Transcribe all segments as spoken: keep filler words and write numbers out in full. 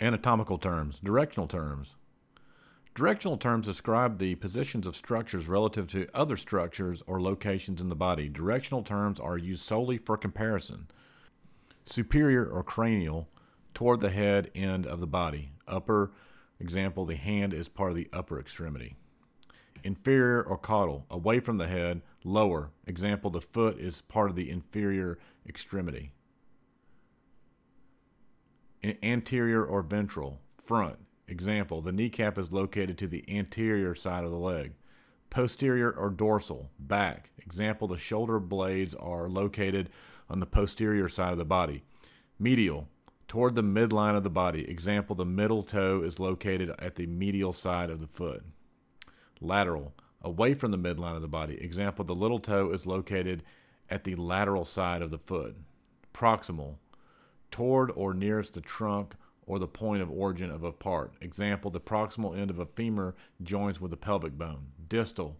Anatomical terms. Directional terms. Directional terms describe the positions of structures relative to other structures or locations in the body. Directional terms are used solely for comparison. Superior or cranial, toward the head end of the body. Upper, example, the hand is part of the upper extremity. Inferior or caudal, away from the head. Lower, example, the foot is part of the inferior extremity. Anterior or ventral, front. Example, the kneecap is located to the anterior side of the leg. Posterior or dorsal, back. Example, the shoulder blades are located on the posterior side of the body. Medial, toward the midline of the body. Example, the middle toe is located at the medial side of the foot. Lateral, away from the midline of the body. Example, the little toe is located at the lateral side of the foot. Proximal, toward or nearest the trunk or the point of origin of a part. Example, the proximal end of a femur joins with the pelvic bone. Distal,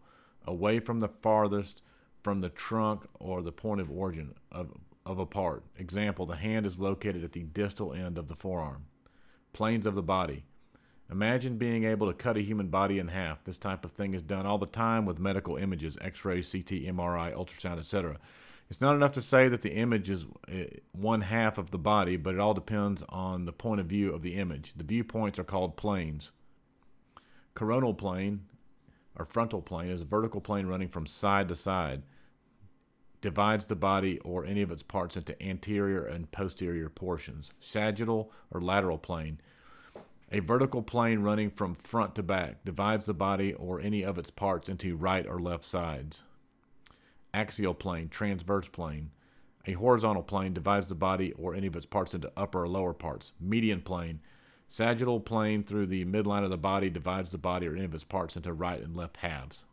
away from the farthest from the trunk or the point of origin of, of a part. Example, the hand is located at the distal end of the forearm. Planes of the body. Imagine being able to cut a human body in half. This type of thing is done all the time with medical images, x-rays, C T, M R I, ultrasound, et cetera. It's not enough to say that the image is one half of the body, but it all depends on the point of view of the image. The viewpoints are called planes. Coronal plane or frontal plane is a vertical plane running from side to side. Divides the body or any of its parts into anterior and posterior portions. Sagittal or lateral plane, a vertical plane running from front to back. Divides the body or any of its parts into right or left sides. Axial plane, transverse plane, a horizontal plane divides the body or any of its parts into upper or lower parts. Median plane, sagittal plane through the midline of the body divides the body or any of its parts into right and left halves.